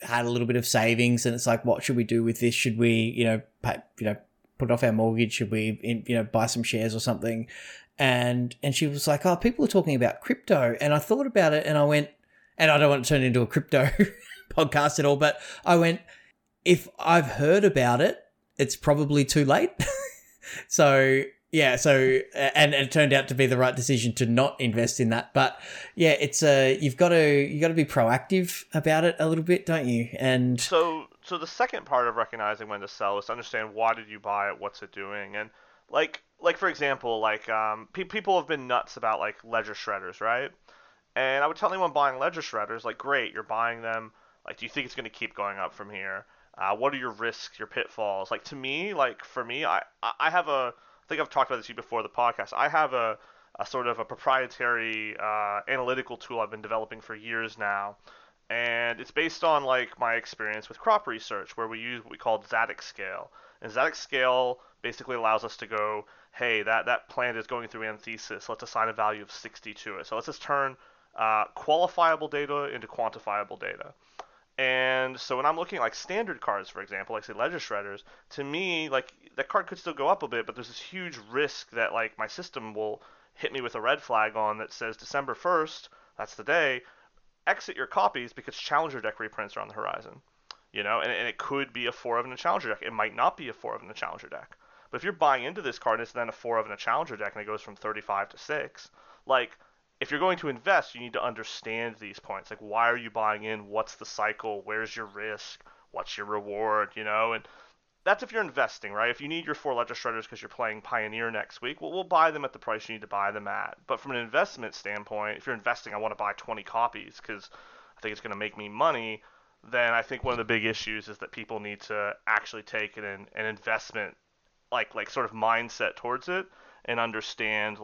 had a little bit of savings, and it's like, what should we do with this? Should we, you know, pay, you know, put off our mortgage? Should we, you know, buy some shares or something? And she was like, oh, people are talking about crypto, and I thought about it, and I went. And I don't want to turn it into a crypto podcast at all, but I went, if I've heard about it, it's probably too late. So and it turned out to be the right decision to not invest in that. But yeah, it's you've got to be proactive about it a little bit, don't you? And so the second part of recognizing when to sell is to understand, why did you buy it? What's it doing? And like for example, like people have been nuts about like Ledger Shredders, right? And I would tell anyone buying Ledger Shredders, like, great, you're buying them. Like, do you think it's going to keep going up from here? What are your risks, your pitfalls? Like, to me, like, for me, I have a – I think I've talked about this to you before the podcast. I have a sort of a proprietary analytical tool I've been developing for years now. And it's based on, like, my experience with crop research, where we use what we call Zadic Scale. And Zadic Scale basically allows us to go, hey, that plant is going through anthesis. Let's assign a value of 60 to it. So let's just turn – qualifiable data into quantifiable data. And so when I'm looking at like standard cards, for example, like say Ledger Shredders, to me, like that card could still go up a bit, but there's this huge risk that like my system will hit me with a red flag on that says December 1st, that's the day, exit your copies because Challenger Deck reprints are on the horizon. You know, and it could be a 4-of in a Challenger Deck. It might not be a 4-of in a Challenger Deck. But if you're buying into this card and it's then a 4-of in a Challenger Deck and it goes from 35 to 6, like... If you're going to invest, you need to understand these points. Like, why are you buying in? What's the cycle? Where's your risk? What's your reward? You know, and that's if you're investing, right? If you need your 4 Ledger Shredders because you're playing Pioneer next week, well, we'll buy them at the price you need to buy them at. But from an investment standpoint, if you're investing, I want to buy 20 copies because I think it's going to make me money, then I think one of the big issues is that people need to actually take an investment, like sort of mindset towards it and understand,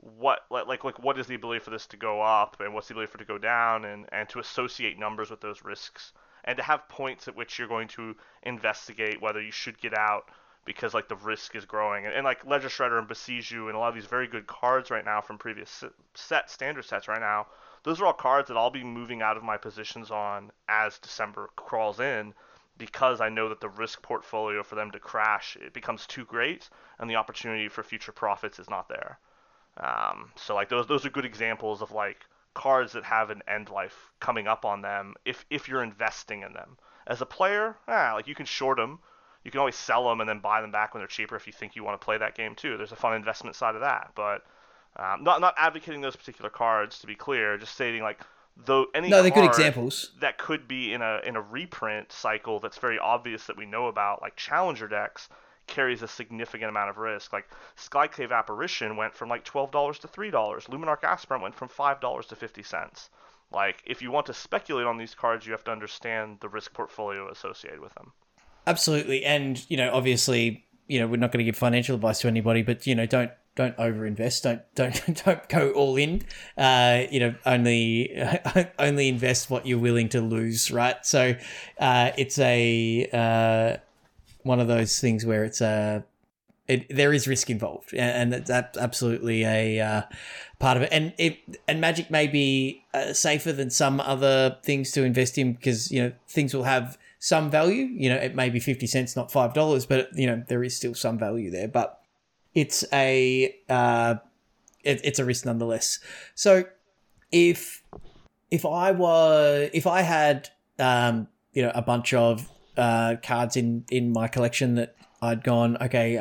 what is the ability for this to go up and what's the ability for it to go down, and to associate numbers with those risks, and to have points at which you're going to investigate whether you should get out because, the risk is growing. And like, Ledger Shredder and Besiege You and a lot of these very good cards right now from previous standard sets right now, those are all cards that I'll be moving out of my positions on as December crawls in, because I know that the risk portfolio for them to crash, it becomes too great, and the opportunity for future profits is not there. So those are good examples of, cards that have an end life coming up on them if you're investing in them. As a player, you can short them. You can always sell them and then buy them back when they're cheaper if you think you want to play that game too. There's a fun investment side of that. But not advocating those particular cards, to be clear, just stating, they're good examples that could be in a reprint cycle that's very obvious that we know about, like Challenger decks, carries a significant amount of risk. Like Skyclave Apparition went from $12 to $3. Luminarch Aspirant went from $5 to 50 cents. If you want to speculate on these cards, you have to understand the risk portfolio associated with them. Absolutely. And obviously, we're not going to give financial advice to anybody, but don't overinvest. Don't go all in. Only invest what you're willing to lose, right? So it's a one of those things where there is risk involved, and that's absolutely a part of it. And Magic may be safer than some other things to invest in because things will have some value. It may be 50 cents, not $5, but there is still some value there. But it's a it's a risk nonetheless. So if I had a bunch of cards in my collection that I'd gone, okay,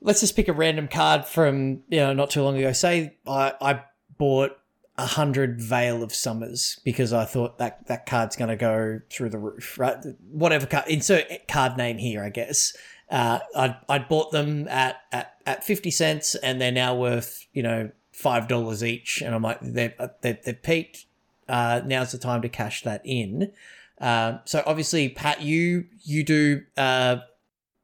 let's just pick a random card from not too long ago. Say I bought 100 Veil of Summers because I thought that card's going to go through the roof, right? Whatever card, insert card name here, I guess. I'd bought them at 50 cents and they're now worth, $5 each. And I'm like, they've peaked. Now's the time to cash that in. So obviously, Pat, you do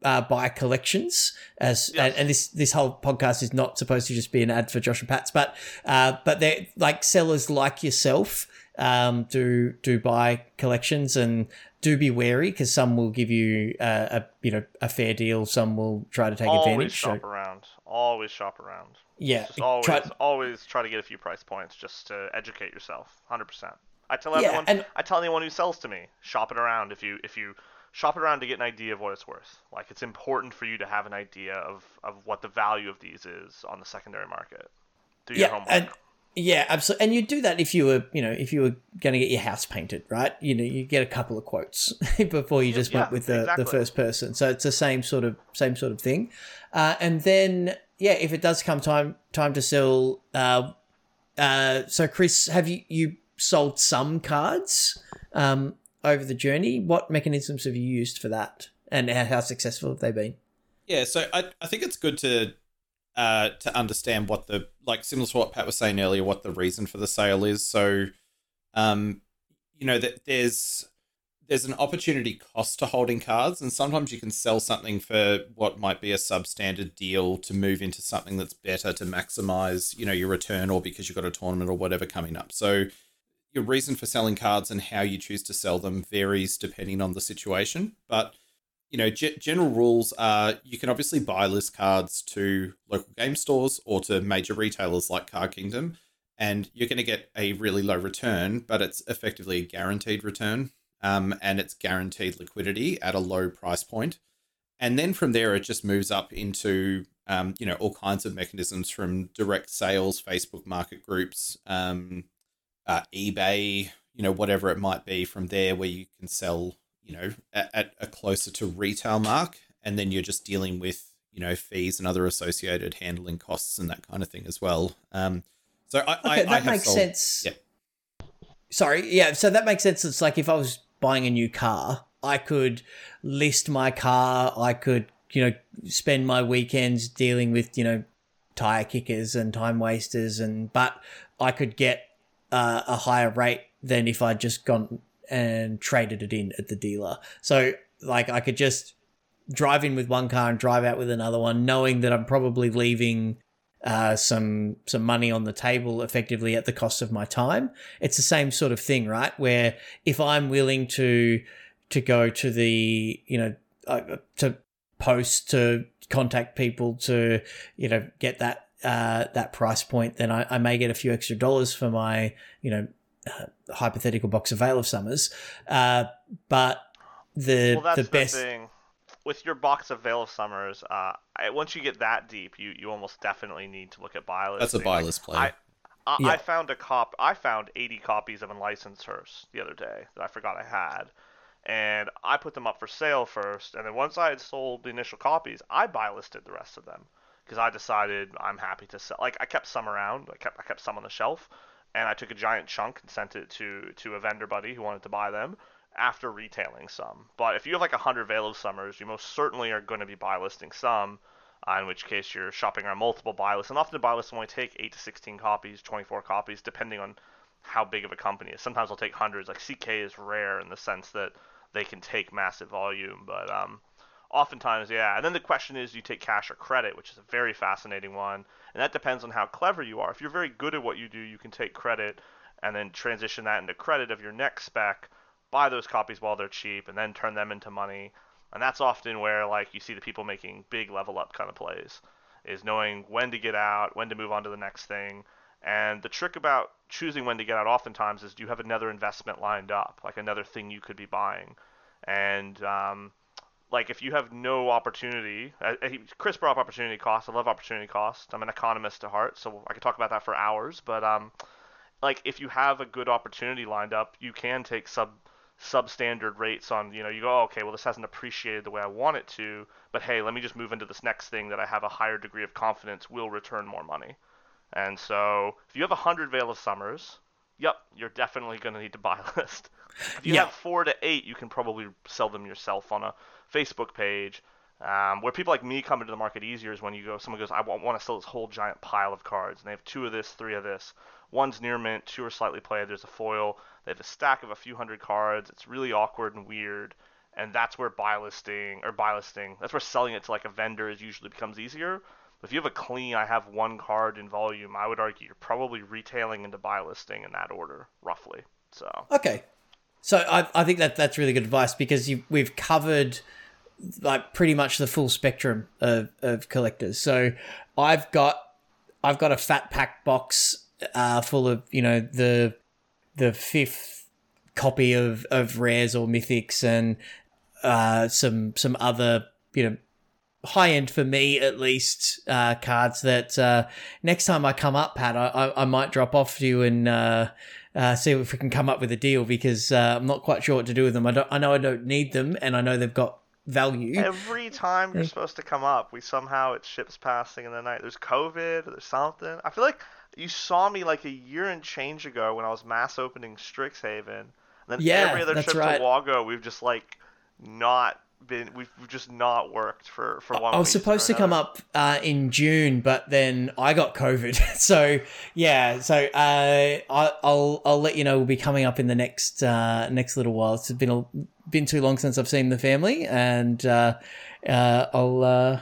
buy collections, as yes. and this whole podcast is not supposed to just be an ad for Josh and Pat's, but they're sellers like yourself do buy collections, and do be wary because some will give you a fair deal, some will try to take advantage. Always shop around. Yeah, always try to get a few price points just to educate yourself. 100%. I tell everyone, I tell anyone who sells to me, shop it around. If you shop it around to get an idea of what it's worth, it's important for you to have an idea of what the value of these is on the secondary market. Do your homework. Yeah, absolutely. And you do that if you were, if you were going to get your house painted, right? You get a couple of quotes before you just went with the first person. So it's the same sort of thing. And then if it does come time to sell, so Chris, have you sold some cards over the journey? What mechanisms have you used for that, and how successful have they been? Yeah, so I think it's good to understand what the, similar to what Pat was saying earlier, what the reason for the sale is. So that there's an opportunity cost to holding cards, and sometimes you can sell something for what might be a substandard deal to move into something that's better to maximize your return, or because you've got a tournament or whatever coming up. So your reason for selling cards and how you choose to sell them varies depending on the situation. But, general rules are you can obviously buy list cards to local game stores or to major retailers like Card Kingdom, and you're going to get a really low return, but it's effectively a guaranteed return, and it's guaranteed liquidity at a low price point. And then from there, it just moves up into, all kinds of mechanisms, from direct sales, Facebook market groups, eBay, whatever it might be from there, where you can sell, at a closer to retail mark. And then you're just dealing with, fees and other associated handling costs and that kind of thing as well. So that makes sense. It's if I was buying a new car I could list my car. I could, spend my weekends dealing with, tire kickers and time wasters, but I could get a higher rate than if I'd just gone and traded it in at the dealer. So I could just drive in with one car and drive out with another one, knowing that I'm probably leaving some money on the table effectively at the cost of my time. It's the same sort of thing, right? Where if I'm willing to go to the, to post, to contact people, to, get that, that price point, then I may get a few extra dollars for my, hypothetical box of Veil of Summers. But the best thing with your box of Veil of Summers, once you get that deep, you almost definitely need to look at buy list. That's a buy list play. I found I found 80 copies of Unlicensed Hearse the other day that I forgot I had, and I put them up for sale first, and then once I had sold the initial copies, I buy listed the rest of them because I decided I'm happy to sell. I kept some around, I kept some on the shelf, and I took a giant chunk and sent it to a vendor buddy who wanted to buy them after retailing some. But if you have 100 Veil of Summers, you most certainly are going to be buy listing some, in which case you're shopping around multiple buy lists. And often the buy lists only take 8 to 16 copies, 24 copies, depending on how big of a company it is. Sometimes they'll take hundreds. CK is rare in the sense that they can take massive volume, but oftentimes, yeah. And then the question is, do you take cash or credit, which is a very fascinating one, and that depends on how clever you are. If you're very good at what you do, you can take credit and then transition that into credit of your next spec, buy those copies while they're cheap, and then turn them into money. And that's often where you see the people making big level up kind of plays, is knowing when to get out, when to move on to the next thing. And the trick about choosing when to get out oftentimes is, do you have another investment lined up, another thing you could be buying? And if you have no opportunity, Chris brought up opportunity cost. I love opportunity cost. I'm an economist at heart, so I could talk about that for hours. But if you have a good opportunity lined up, you can take substandard rates on, you go, oh, okay, well, this hasn't appreciated the way I want it to, but hey, let me just move into this next thing that I have a higher degree of confidence will return more money. And so if you have 100 Veil of Summers, yep, you're definitely going to need to buy a list. If you have 4 to 8, you can probably sell them yourself on a Facebook page. Where people like me come into the market easier is when someone goes, I want to sell this whole giant pile of cards, and they have 2 of this, 3 of this. One's near mint, 2 are slightly played, there's a foil, they have a stack of a few hundred cards, it's really awkward and weird, and that's where that's where selling it to a vendor is usually becomes easier. If you have a clean, I have 1 card in volume, I would argue you're probably retailing into buy listing in that order, roughly. So okay, so I think that's really good advice, because we've covered pretty much the full spectrum of collectors. So I've got a fat pack box full of the 5th copy of rares or mythics, and some other high end, for me at least, cards that next time I come up, Pat, I might drop off to you and see if we can come up with a deal, because I'm not quite sure what to do with them. I don't need them, and I know they've got value. Every time you're supposed to come up, it ships passing in the night. There's COVID or there's something. I feel like you saw me a year and change ago when I was mass opening Strixhaven, and then every other trip to Wagga, we've just not been. We've just not worked for one. I was supposed to come up in June, but then I got COVID. So yeah, so I'll let you know. We'll be coming up in the next little while. It's been too long since I've seen the family, and I'll we're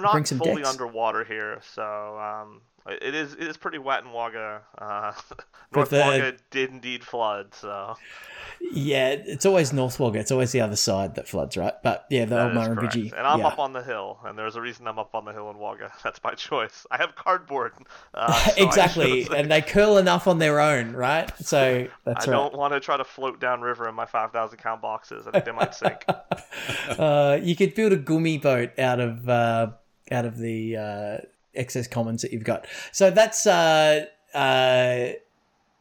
not fully decks. Underwater here, so it is pretty wet in Wagga. North Wagga did indeed flood, so yeah, it's always North Wagga, it's always the other side that floods, right? But yeah, the old Murrumbidgee, and I'm up on the hill, and there's a reason I'm up on the hill in Wagga. That's my choice. I have cardboard, so exactly, and they curl enough on their own, right? So that's I don't want to try to float down river in my 5,000 count boxes. I think they might sink. You could build a gummy boat out of the excess commons that you've got. So that's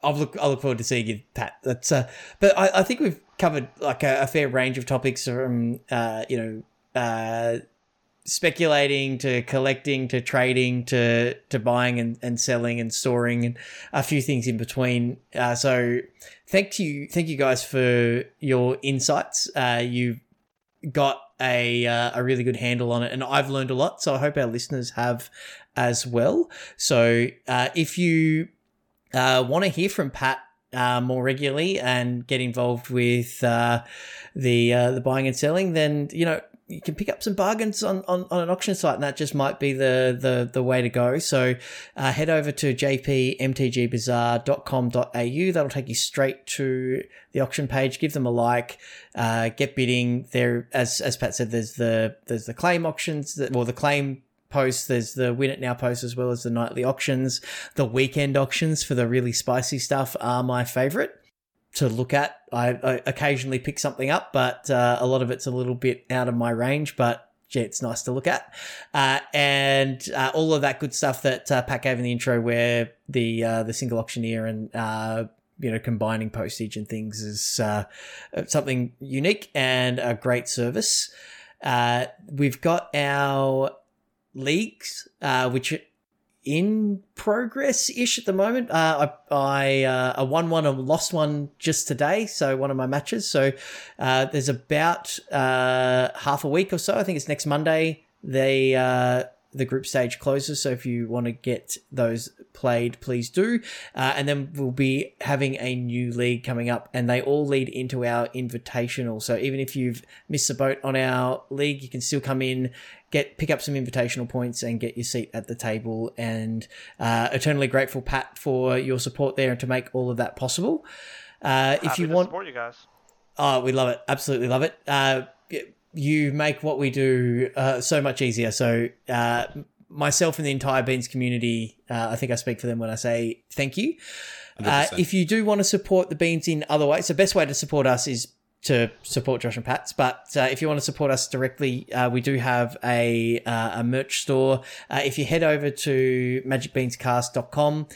I look forward to seeing you, Pat. That's but I think we've covered a fair range of topics from speculating to collecting to trading to buying and selling and storing and a few things in between. So thank you guys for your insights. You've got a really good handle on it, and I've learned a lot, so I hope our listeners have as well. So if you want to hear from Pat more regularly and get involved with the buying and selling, then you can pick up some bargains on an auction site, and that just might be the way to go. So head over to jpmtgbazaar.com.au. That'll take you straight to the auction page. Give them a like, get bidding there. As Pat said, there's the claim auctions, the claim posts, there's the Win It Now posts, as well as the nightly auctions. The weekend auctions for the really spicy stuff are my favorite to look at. I occasionally pick something up, but a lot of it's a little bit out of my range, but yeah, it's nice to look at. And all of that good stuff that Pat gave in the intro, where the single auctioneer and combining postage and things is something unique and a great service. We've got our leagues, which in progress-ish at the moment. I won one and lost one just today, so one of my matches. So there's about half a week or so. I think it's next Monday the group stage closes, so if you want to get those played, please do. And then we'll be having a new league coming up, and they all lead into our invitational. So even if you've missed the boat on our league, you can still come in, pick up some invitational points and get your seat at the table. And eternally grateful, Pat, for your support there and to make all of that possible. If you want to support you guys. Oh, we love it. Absolutely love it. You make what we do so much easier. So myself and the entire Beans community, I think I speak for them when I say thank you. If you do want to support the Beans in other ways, the best way to support us is to support Josh and Pat's. But if you want to support us directly, we do have a merch store. If you head over to magicbeanscast.com,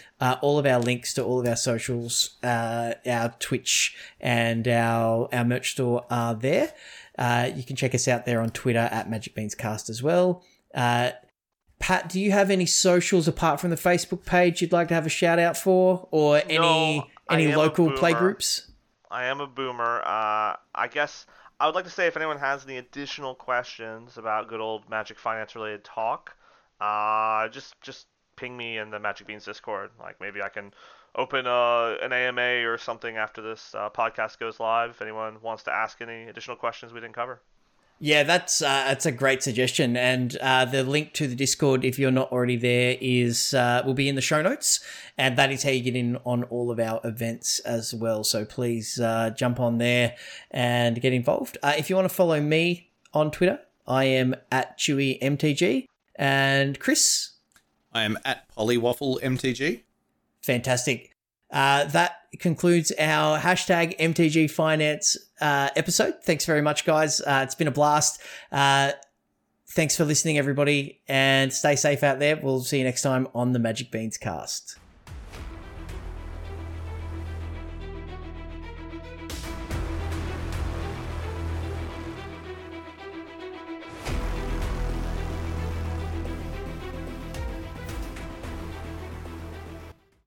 all of our links to all of our socials, our Twitch and our merch store are there. You can check us out there on Twitter at Magic Beans Cast as well. Pat, do you have any socials apart from the Facebook page you'd like to have a shout out for, or any local play groups? I am a boomer. I guess I would like to say, if anyone has any additional questions about good old Magic Finance related talk, just ping me in the Magic Beans Discord. Like, maybe I can open an AMA or something after this podcast goes live, if anyone wants to ask any additional questions we didn't cover. Yeah, that's a great suggestion. And the link to the Discord, if you're not already there, will be in the show notes. And that is how you get in on all of our events as well. So please jump on there and get involved. If you want to follow me on Twitter, I am at ChewyMTG. And Chris? I am at PolywaffleMTG. Fantastic. That concludes our hashtag MTG Finance episode. Thanks very much, guys. It's been a blast. Thanks for listening, everybody, and stay safe out there. We'll see you next time on the Magic Beans Cast.